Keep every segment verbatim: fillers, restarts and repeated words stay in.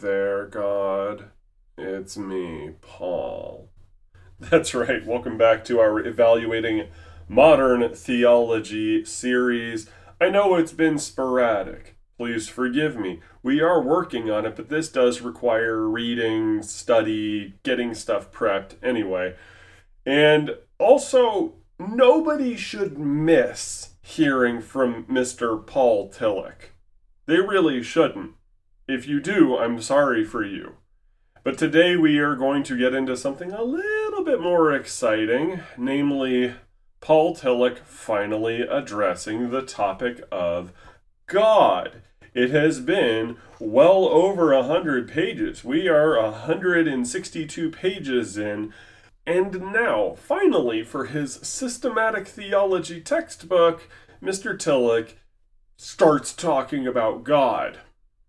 there, God. It's me, Paul. That's right. Welcome back to our Evaluating Modern Theology series. I know it's been sporadic. Please forgive me. We are working on it, but this does require reading, study, getting stuff prepped anyway. And also, nobody should miss hearing from Mister Paul Tillich. They really shouldn't. If you do, I'm sorry for you. But today we are going to get into something a little bit more exciting, namely Paul Tillich finally addressing the topic of God. It has been well over one hundred pages. We are one hundred sixty-two pages in. And now, finally, for his systematic theology textbook, Mister Tillich starts talking about God.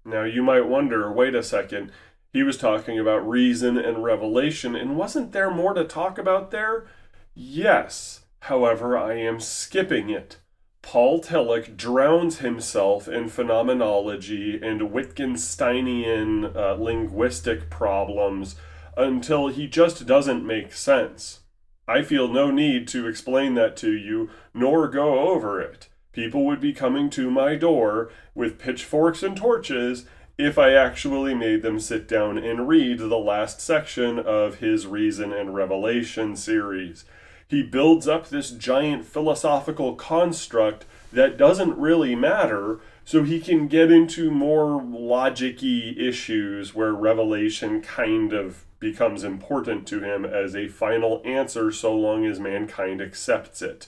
Now, you might wonder, wait a second, he was talking about reason and revelation, and wasn't there more to talk about there? Yes. However, I am skipping it. Paul Tillich drowns himself in phenomenology and Wittgensteinian uh, linguistic problems until he just doesn't make sense. I feel no need to explain that to you, nor go over it. People would be coming to my door with pitchforks and torches if I actually made them sit down and read the last section of his Reason and Revelation series. He builds up this giant philosophical construct that doesn't really matter, so he can get into more logic-y issues where revelation kind of becomes important to him as a final answer so long as mankind accepts it,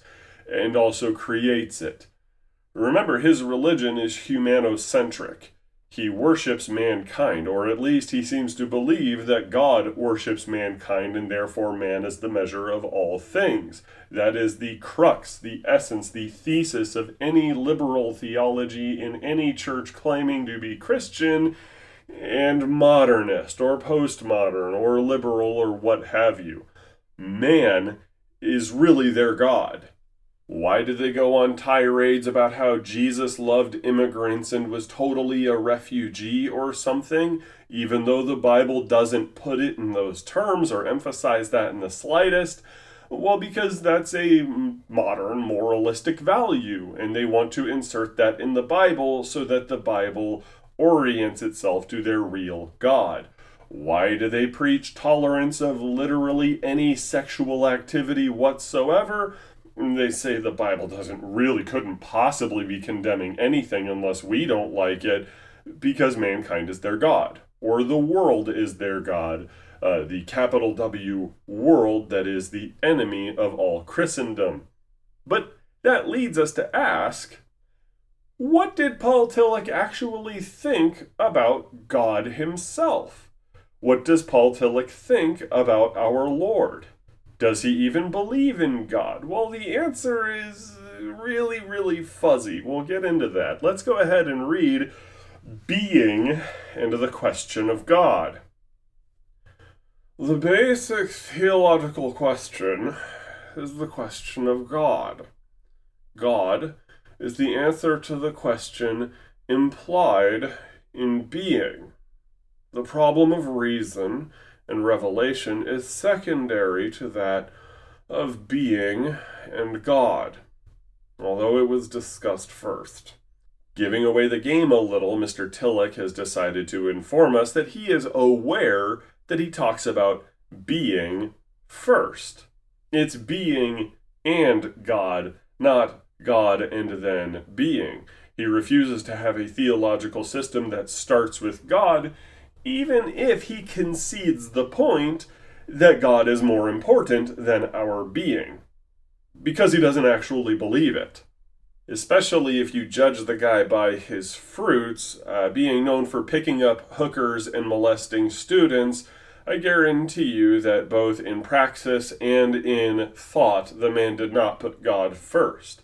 and also creates it. Remember, his religion is humanocentric. He worships mankind, or at least he seems to believe that God worships mankind, and therefore man is the measure of all things. That is the crux, the essence, the thesis of any liberal theology in any church claiming to be Christian and modernist, or postmodern, or liberal, or what have you. Man is really their God. Why did they go on tirades about how Jesus loved immigrants and was totally a refugee or something, even though the Bible doesn't put it in those terms or emphasize that in the slightest? Well, because that's a modern moralistic value, and they want to insert that in the Bible so that the Bible orients itself to their real God. Why do they preach tolerance of literally any sexual activity whatsoever? They say the Bible doesn't really, couldn't possibly be condemning anything unless we don't like it, because mankind is their God, or the world is their God, uh, the capital W world that is the enemy of all Christendom. But that leads us to ask, what did Paul Tillich actually think about God himself? What does Paul Tillich think about our Lord? Does he even believe in God? Well, the answer is really, really fuzzy. We'll get into that. Let's go ahead and read Being and the Question of God. The basic theological question is the question of God. God is the answer to the question implied in being. The problem of reason and revelation is secondary to that of being and God, although it was discussed first. Giving away the game a little, Mister Tillich has decided to inform us that he is aware that he talks about being first. It's being and God, not God and then being. He refuses to have a theological system that starts with God, even if he concedes the point that God is more important than our being, because he doesn't actually believe it. Especially if you judge the guy by his fruits, uh, being known for picking up hookers and molesting students, I guarantee you that both in praxis and in thought, the man did not put God first.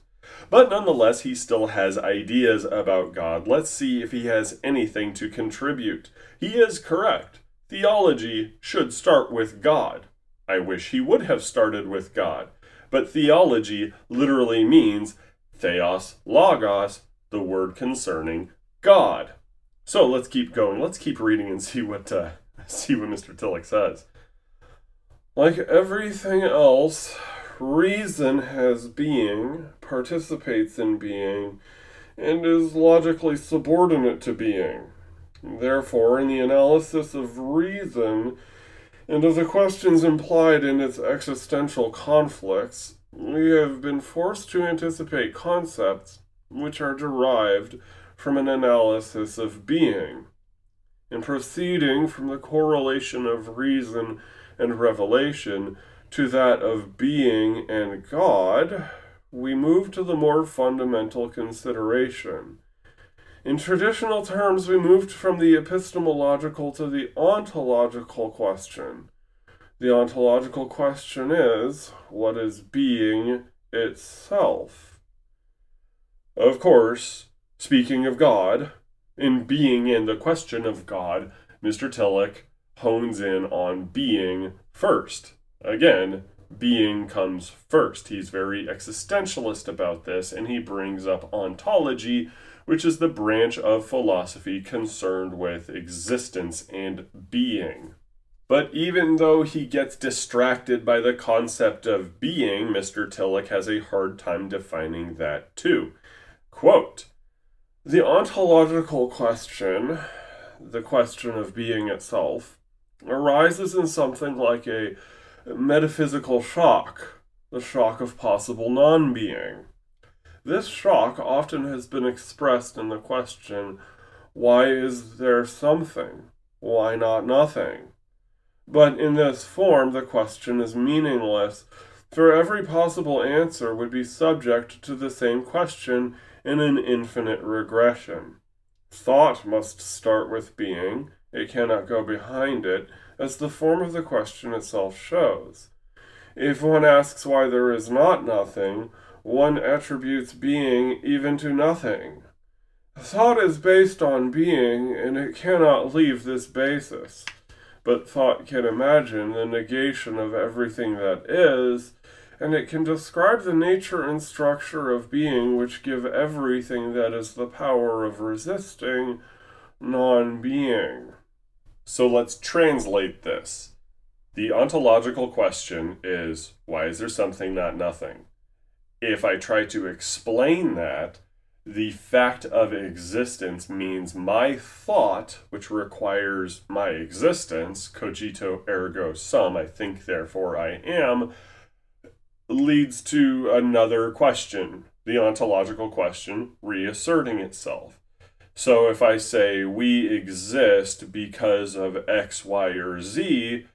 But nonetheless, he still has ideas about God. Let's see if he has anything to contribute. He is correct. Theology should start with God. I wish he would have started with God. But theology literally means theos, logos, the word concerning God. So let's keep going. Let's keep reading and see what uh, see what Mister Tillich says. Like everything else, reason has being, participates in being, and is logically subordinate to being. Therefore, in the analysis of reason, and of the questions implied in its existential conflicts, we have been forced to anticipate concepts which are derived from an analysis of being. In proceeding from the correlation of reason and revelation to that of being and God, we move to the more fundamental consideration. In traditional terms, we moved from the epistemological to the ontological question. The ontological question is, what is being itself? Of course, speaking of God, in Being and the Question of God, Mister Tillich hones in on being first. Again, being comes first. He's very existentialist about this, and he brings up ontology, which is the branch of philosophy concerned with existence and being. But even though he gets distracted by the concept of being, Mister Tillich has a hard time defining that too. Quote, "The ontological question, the question of being itself, arises in something like a metaphysical shock, the shock of possible non-being. This shock often has been expressed in the question, why is there something? Why not nothing? But in this form, the question is meaningless, for every possible answer would be subject to the same question in an infinite regression. Thought must start with being, it cannot go behind it, as the form of the question itself shows. If one asks why there is not nothing, one attributes being even to nothing. Thought is based on being, and it cannot leave this basis. But thought can imagine the negation of everything that is, and it can describe the nature and structure of being which give everything that is the power of resisting non-being." So let's translate this. The ontological question is, why is there something not nothing? If I try to explain that, the fact of existence means my thought, which requires my existence, cogito ergo sum, I think therefore I am, leads to another question, the ontological question reasserting itself. So if I say we exist because of X, Y, or Z,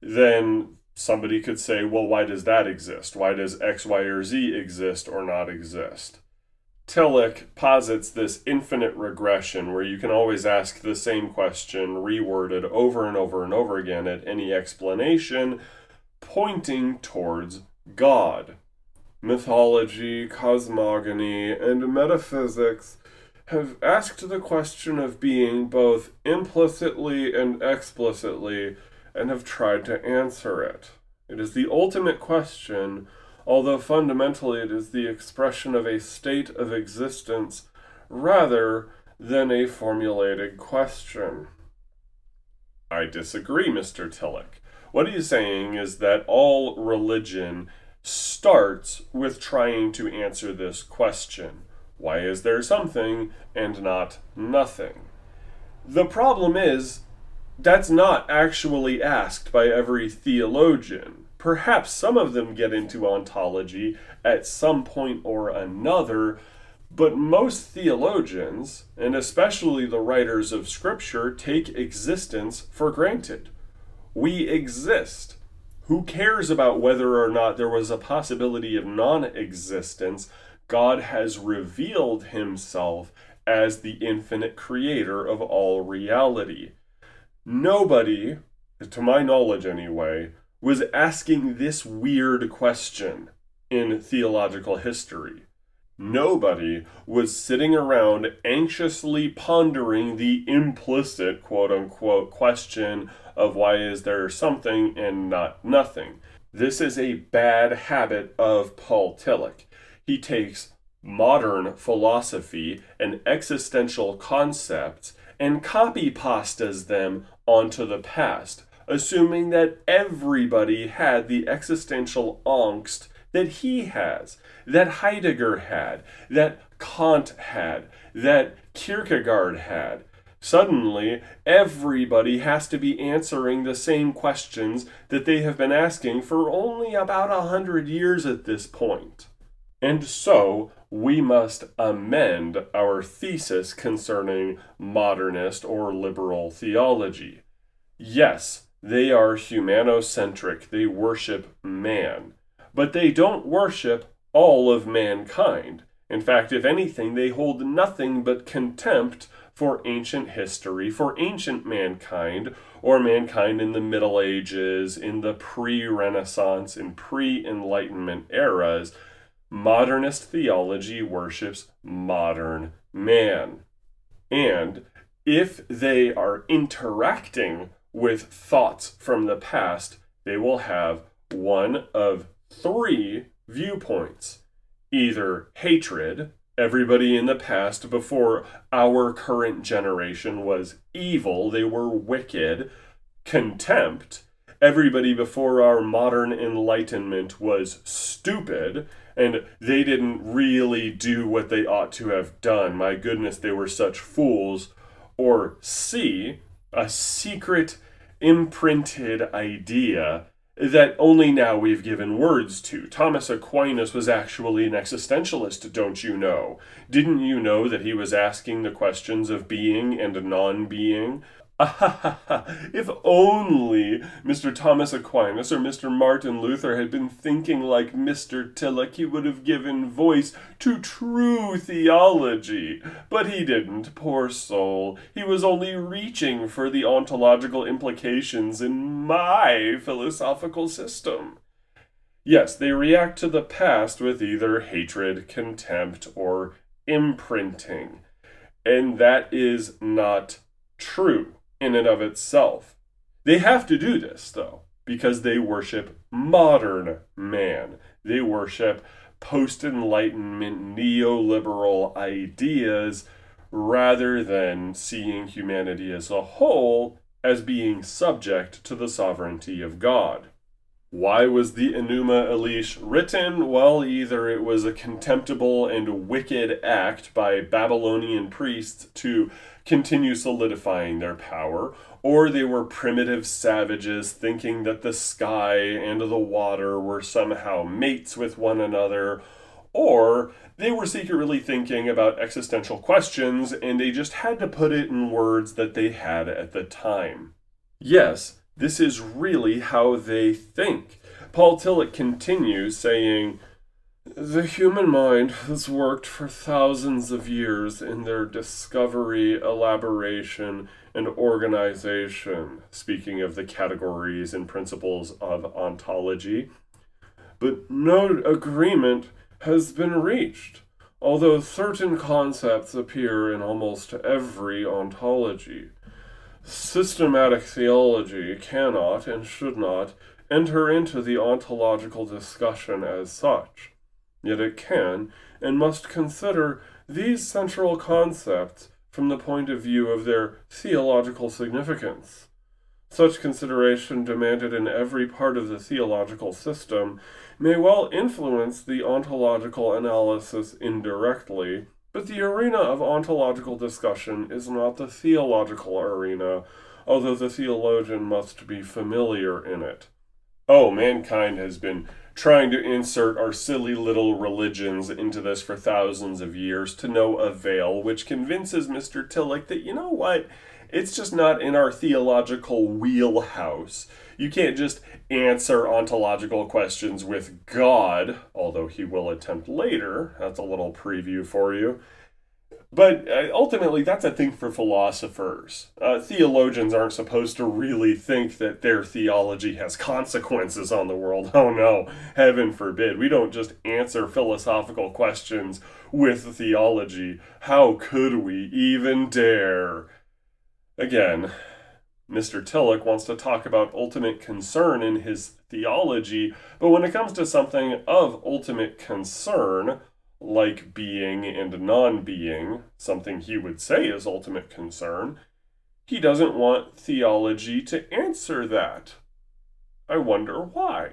then somebody could say, well, why does that exist? Why does X, Y, or Z exist or not exist? Tillich posits this infinite regression where you can always ask the same question reworded over and over and over again at any explanation, pointing towards God. Mythology, cosmogony, and metaphysics have asked the question of being both implicitly and explicitly, and have tried to answer it. It is the ultimate question, although fundamentally it is the expression of a state of existence rather than a formulated question. I disagree, Mister Tillich. What he's saying is that all religion starts with trying to answer this question. Why is there something and not nothing? The problem is, that's not actually asked by every theologian. Perhaps some of them get into ontology at some point or another, but most theologians, and especially the writers of Scripture, take existence for granted. We exist. Who cares about whether or not there was a possibility of non-existence? God has revealed himself as the infinite creator of all reality. Nobody, to my knowledge anyway, was asking this weird question in theological history. Nobody was sitting around anxiously pondering the implicit, quote-unquote, question of why is there something and not nothing. This is a bad habit of Paul Tillich. He takes modern philosophy and existential concepts and copy-pastas them onto the past, assuming that everybody had the existential angst that he has, that Heidegger had, that Kant had, that Kierkegaard had. Suddenly, everybody has to be answering the same questions that they have been asking for only about a hundred years at this point. And so, we must amend our thesis concerning modernist or liberal theology. Yes, they are humanocentric, they worship man, but they don't worship all of mankind. In fact, if anything, they hold nothing but contempt for ancient history, for ancient mankind, or mankind in the Middle Ages, in the pre-Renaissance and pre-Enlightenment eras. Modernist theology worships modern man. And if they are interacting with thoughts from the past, they will have one of three viewpoints. Either hatred, everybody in the past before our current generation was evil, they were wicked. Contempt, everybody before our modern enlightenment was stupid, and they didn't really do what they ought to have done. My goodness, they were such fools. Or C, a secret imprinted idea that only now we've given words to. Thomas Aquinas was actually an existentialist, don't you know? Didn't you know that he was asking the questions of being and non-being? If only Mister Thomas Aquinas or Mister Martin Luther had been thinking like Mister Tillich, he would have given voice to true theology. But he didn't, poor soul. He was only reaching for the ontological implications in my philosophical system. Yes, they react to the past with either hatred, contempt, or imprinting. And that is not true in and of itself. They have to do this, though, because they worship modern man. They worship post-Enlightenment neoliberal ideas rather than seeing humanity as a whole as being subject to the sovereignty of God. Why was the Enuma Elish written? Well, either it was a contemptible and wicked act by Babylonian priests to continue solidifying their power, or they were primitive savages thinking that the sky and the water were somehow mates with one another, or they were secretly thinking about existential questions and they just had to put it in words that they had at the time. Yes, this is really how they think. Paul Tillich continues saying, "The human mind has worked for thousands of years in their discovery, elaboration, and organization," speaking of the categories and principles of ontology, "but no agreement has been reached, although certain concepts appear in almost every ontology. Systematic theology cannot and should not enter into the ontological discussion as such. Yet it can and must consider these central concepts from the point of view of their theological significance. Such consideration demanded in every part of the theological system may well influence the ontological analysis indirectly, but the arena of ontological discussion is not the theological arena, although the theologian must be familiar in it." Oh, mankind has been trying to insert our silly little religions into this for thousands of years to no avail, which convinces Mister Tillich that, you know what, it's just not in our theological wheelhouse. You can't just answer ontological questions with God, although he will attempt later. That's a little preview for you. But ultimately, that's a thing for philosophers. Uh, theologians aren't supposed to really think that their theology has consequences on the world. Oh no, heaven forbid. We don't just answer philosophical questions with theology. How could we even dare? Again, Mister Tillich wants to talk about ultimate concern in his theology, but when it comes to something of ultimate concern, like being and non-being, something he would say is ultimate concern, He doesn't want theology to answer that. I wonder why.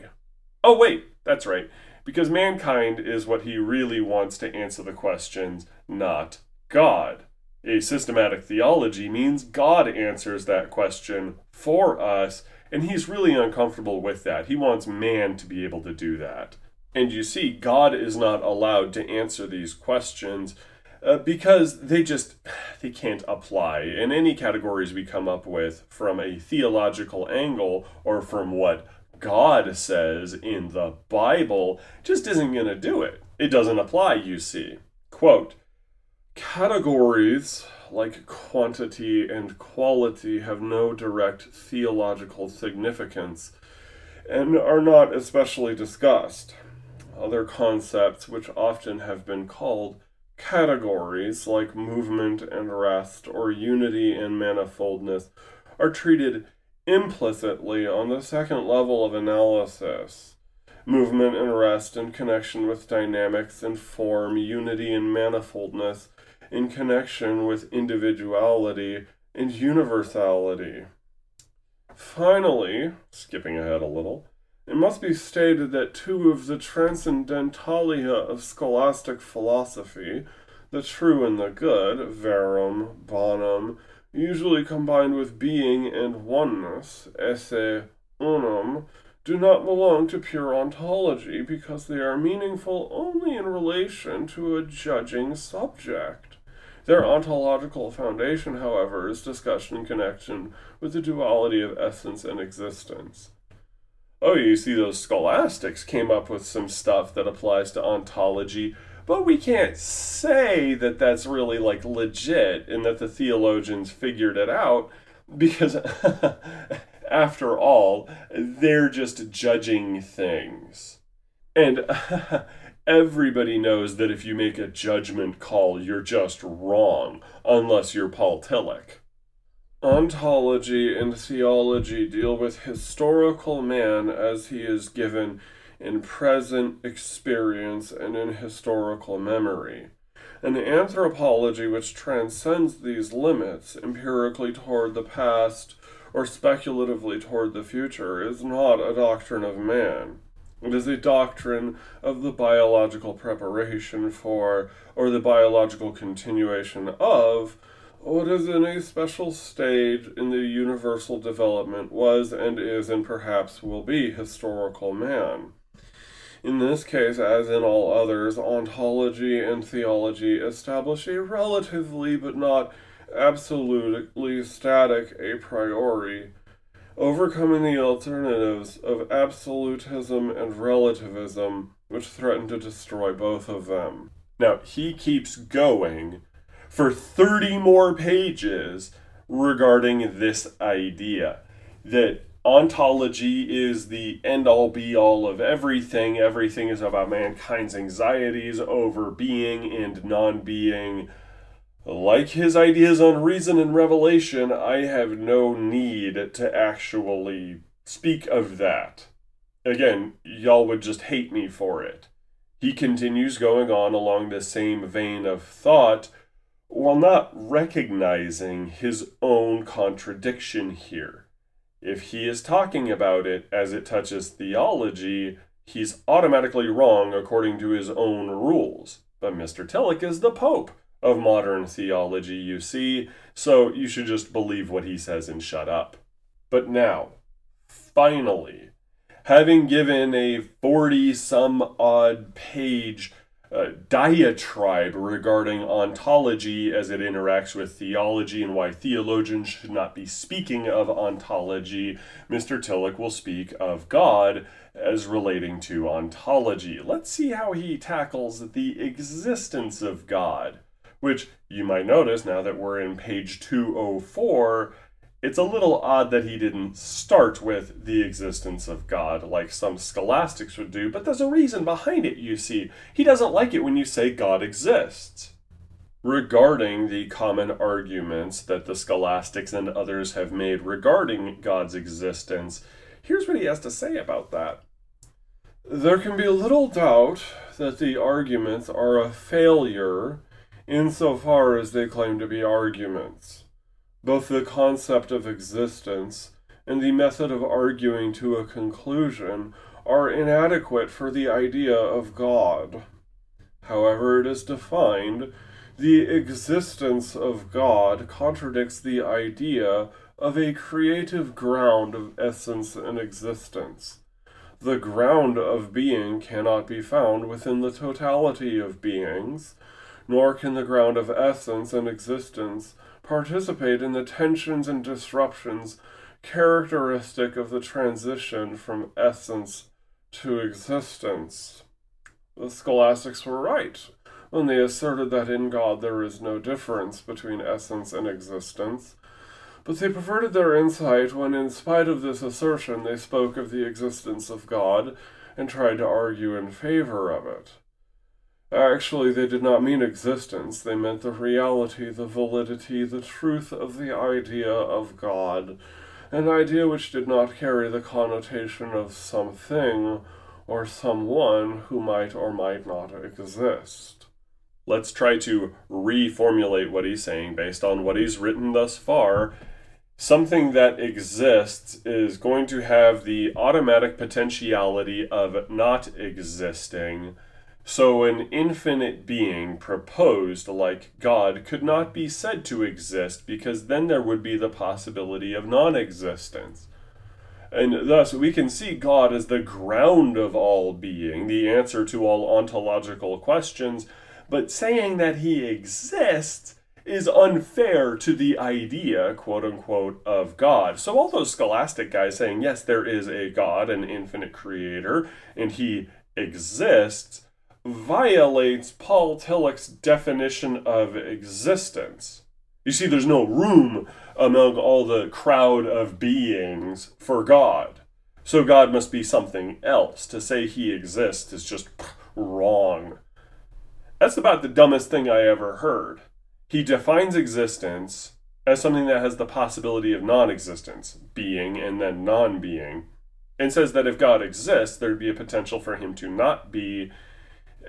Oh, wait, that's right. Because mankind is what he really wants to answer the questions, not God. A systematic theology means God answers that question for us, and he's really uncomfortable with that. He wants man to be able to do that. And you see, God is not allowed to answer these questions uh, because they just, they can't apply. And any categories we come up with from a theological angle or from what God says in the Bible just isn't going to do it. It doesn't apply, you see. Quote, categories like quantity and quality have no direct theological significance and are not especially discussed. Other concepts which often have been called categories, like movement and rest or unity and manifoldness, are treated implicitly on the second level of analysis. Movement and rest in connection with dynamics and form, unity and manifoldness in connection with individuality and universality. Finally, skipping ahead a little, it must be stated that two of the transcendentalia of scholastic philosophy, the true and the good, verum, bonum, usually combined with being and oneness, esse unum, do not belong to pure ontology because they are meaningful only in relation to a judging subject. Their ontological foundation, however, is discussion in connection with the duality of essence and existence. Oh, you see, those scholastics came up with some stuff that applies to ontology, but we can't say that that's really, like, legit and that the theologians figured it out because, after all, they're just judging things. And everybody knows that if you make a judgment call, you're just wrong, unless you're Paul Tillich. Ontology and theology deal with historical man as he is given in present experience and in historical memory. An anthropology which transcends these limits empirically toward the past or speculatively toward the future is not a doctrine of man. It is a doctrine of the biological preparation for, or the biological continuation of, what is in a special stage in the universal development was and is and perhaps will be historical man. In this case, as in all others, ontology and theology establish a relatively but not absolutely static a priori, overcoming the alternatives of absolutism and relativism, which threaten to destroy both of them. Now, he keeps going for thirty more pages regarding this idea that ontology is the end-all be-all of everything. Everything is about mankind's anxieties over being and non-being. Like his ideas on reason and revelation, I have no need to actually speak of that. Again, y'all would just hate me for it. He continues going on along the same vein of thought, while not recognizing his own contradiction here. If he is talking about it as it touches theology, he's automatically wrong according to his own rules. But Mister Tillich is the Pope of modern theology, you see, so you should just believe what he says and shut up. But now, finally, having given a forty-some-odd page Uh, diatribe regarding ontology as it interacts with theology and why theologians should not be speaking of ontology, Mister Tillich will speak of God as relating to ontology. Let's see how he tackles the existence of God, which you might notice now that we're in page two oh four, it's a little odd that he didn't start with the existence of God like some scholastics would do, but there's a reason behind it, you see. He doesn't like it when you say God exists. Regarding the common arguments that the scholastics and others have made regarding God's existence, here's what he has to say about that. There can be little doubt that the arguments are a failure insofar as they claim to be arguments. both the concept of existence and the method of arguing to a conclusion are inadequate for the idea of God. However it is defined, the existence of God contradicts the idea of a creative ground of essence and existence. The ground of being cannot be found within the totality of beings, nor can the ground of essence and existence participate in the tensions and disruptions characteristic of the transition from essence to existence. The scholastics were right when they asserted that in God there is no difference between essence and existence, but they perverted their insight when, in spite of this assertion, they spoke of the existence of God and tried to argue in favor of it. Actually, they did not mean existence, they meant the reality, the validity, the truth of the idea of God, an idea which did not carry the connotation of something or someone who might or might not exist. Let's try to reformulate what he's saying based on what he's written thus far. Something that exists is going to have the automatic potentiality of not existing. So an infinite being proposed like God could not be said to exist, because then there would be the possibility of non-existence. And thus we can see God as the ground of all being, the answer to all ontological questions, but saying that he exists is unfair to the idea, quote-unquote, of God. So all those scholastic guys saying, yes, there is a God, an infinite creator, and he exists, violates Paul Tillich's definition of existence. You see, there's no room among all the crowd of beings for God. So God must be something else. To say he exists is just wrong. That's about the dumbest thing I ever heard. He defines existence as something that has the possibility of non-existence, being and then non-being, and says that if God exists, there'd be a potential for him to not be.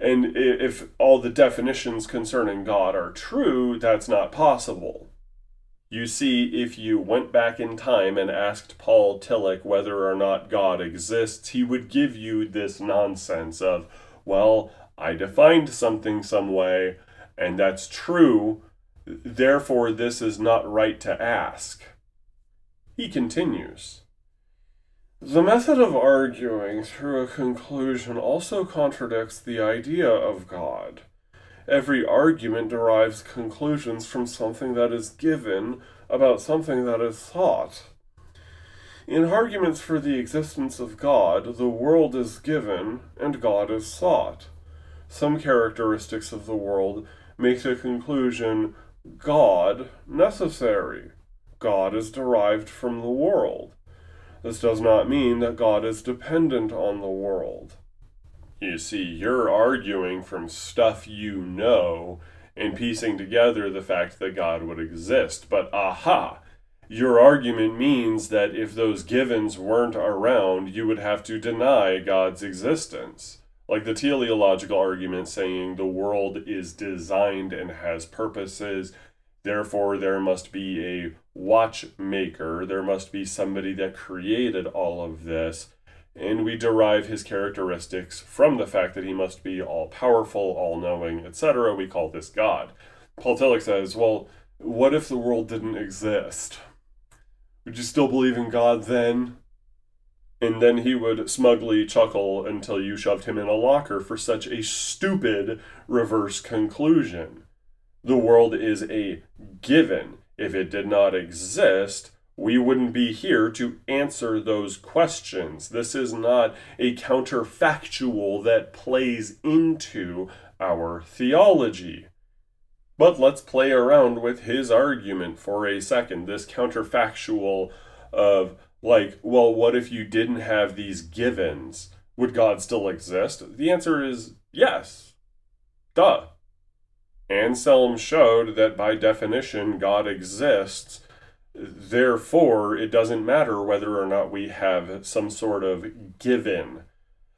And if all the definitions concerning God are true, that's not possible. You see, if you went back in time and asked Paul Tillich whether or not God exists, he would give you this nonsense of, well, I defined something some way, and that's true, therefore this is not right to ask. He continues. The method of arguing through a conclusion also contradicts the idea of God. Every argument derives conclusions from something that is given about something that is thought. In arguments for the existence of God, the world is given and God is sought. Some characteristics of the world make the conclusion God necessary. God is derived from the world. This does not mean that God is dependent on the world. You see, you're arguing from stuff you know and piecing together the fact that God would exist. But aha, your argument means that if those givens weren't around, you would have to deny God's existence. Like the teleological argument saying the world is designed and has purposes, therefore there must be a watchmaker, there must be somebody that created all of this, and we derive his characteristics from the fact that he must be all-powerful, all-knowing, et cetera. We call this God. Paul Tillich says, well, what if the world didn't exist? Would you still believe in God then? And then he would smugly chuckle until you shoved him in a locker for such a stupid reverse conclusion. The world is a given. If it did not exist, we wouldn't be here to answer those questions. This is not a counterfactual that plays into our theology. But let's play around with his argument for a second. This counterfactual of, like, well, what if you didn't have these givens? Would God still exist? The answer is yes. Duh. Anselm showed that by definition God exists, therefore it doesn't matter whether or not we have some sort of given.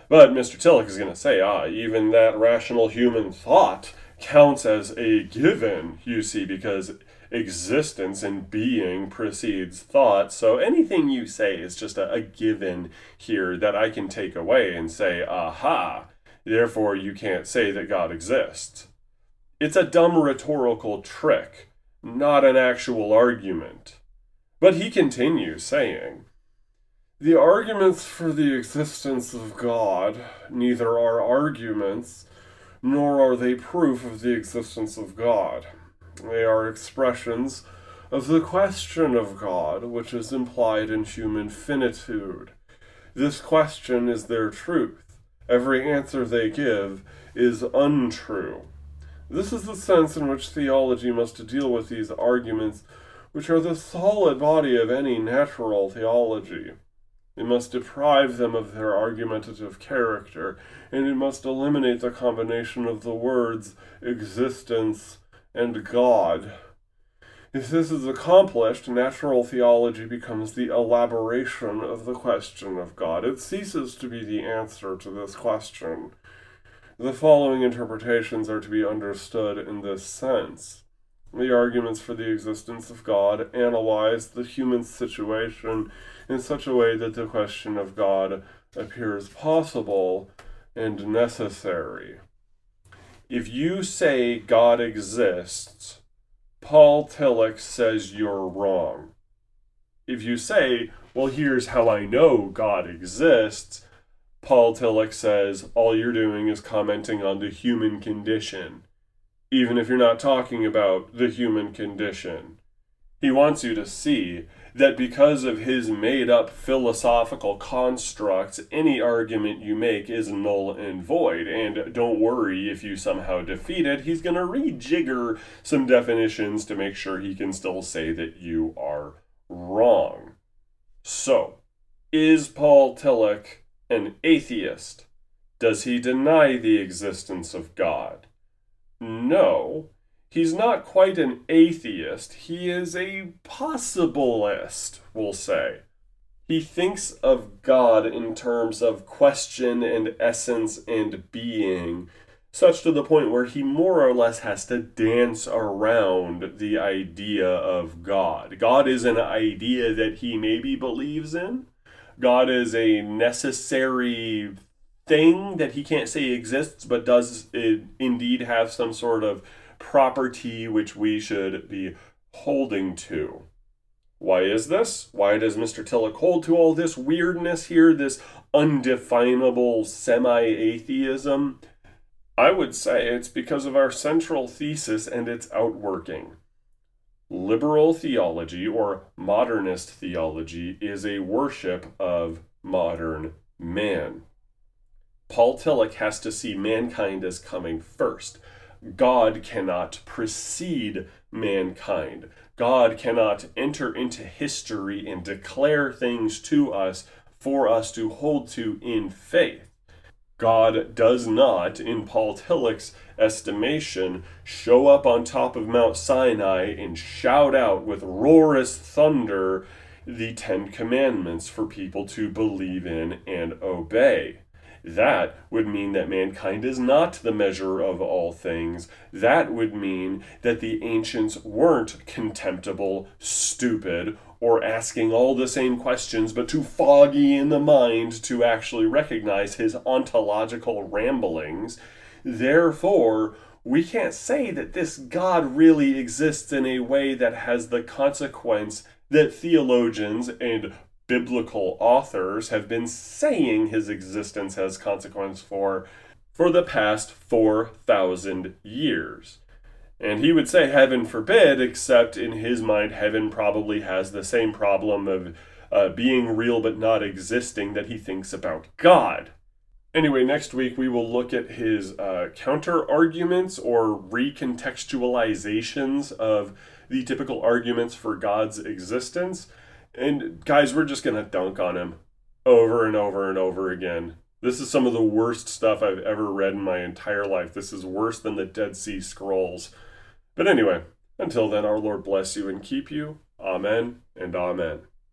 But Mister Tillich is going to say, ah, even that rational human thought counts as a given, you see, because existence and being precedes thought. So anything you say is just a, a given here that I can take away and say, aha, therefore you can't say that God exists. It's a dumb rhetorical trick, not an actual argument. But he continues saying, the arguments for the existence of God neither are arguments, nor are they proof of the existence of God. They are expressions of the question of God, which is implied in human finitude. This question is their truth. Every answer they give is untrue. This is the sense in which theology must deal with these arguments, which are the solid body of any natural theology. It must deprive them of their argumentative character, and it must eliminate the combination of the words existence and God. If this is accomplished, natural theology becomes the elaboration of the question of God. It ceases to be the answer to this question. The following interpretations are to be understood in this sense. The arguments for the existence of God analyze the human situation in such a way that the question of God appears possible and necessary. If you say God exists, Paul Tillich says you're wrong. If you say, well, here's how I know God exists, Paul Tillich says, all you're doing is commenting on the human condition, even if you're not talking about the human condition. He wants you to see that because of his made-up philosophical constructs, any argument you make is null and void. And don't worry if you somehow defeat it. He's going to rejigger some definitions to make sure he can still say that you are wrong. So, is Paul Tillich an atheist? Does he deny the existence of God? No. He's not quite an atheist. He is a possibilist, we'll say. He thinks of God in terms of question and essence and being, such to the point where he more or less has to dance around the idea of God. God is an idea that he maybe believes in. God is a necessary thing that he can't say exists, but does indeed have some sort of property which we should be holding to. Why is this? Why does Mister Tillich hold to all this weirdness here, this undefinable semi-atheism? I would say it's because of our central thesis and its outworking. Liberal theology, or modernist theology, is a worship of modern man. Paul Tillich has to see mankind as coming first. God cannot precede mankind. God cannot enter into history and declare things to us for us to hold to in faith. God does not, in Paul Tillich's estimation, show up on top of Mount Sinai and shout out with roarous thunder the Ten Commandments for people to believe in and obey. That would mean that mankind is not the measure of all things. That would mean that the ancients weren't contemptible, stupid, or asking all the same questions, but too foggy in the mind to actually recognize his ontological ramblings. Therefore, we can't say that this God really exists in a way that has the consequence that theologians and biblical authors have been saying his existence has consequence for for the past four thousand years. And he would say heaven forbid, except in his mind heaven probably has the same problem of uh, being real but not existing that he thinks about God. Anyway, next week we will look at his uh, counter-arguments or recontextualizations of the typical arguments for God's existence. And guys, we're just going to dunk on him over and over and over again. This is some of the worst stuff I've ever read in my entire life. This is worse than the Dead Sea Scrolls. But anyway, until then, our Lord bless you and keep you. Amen and amen.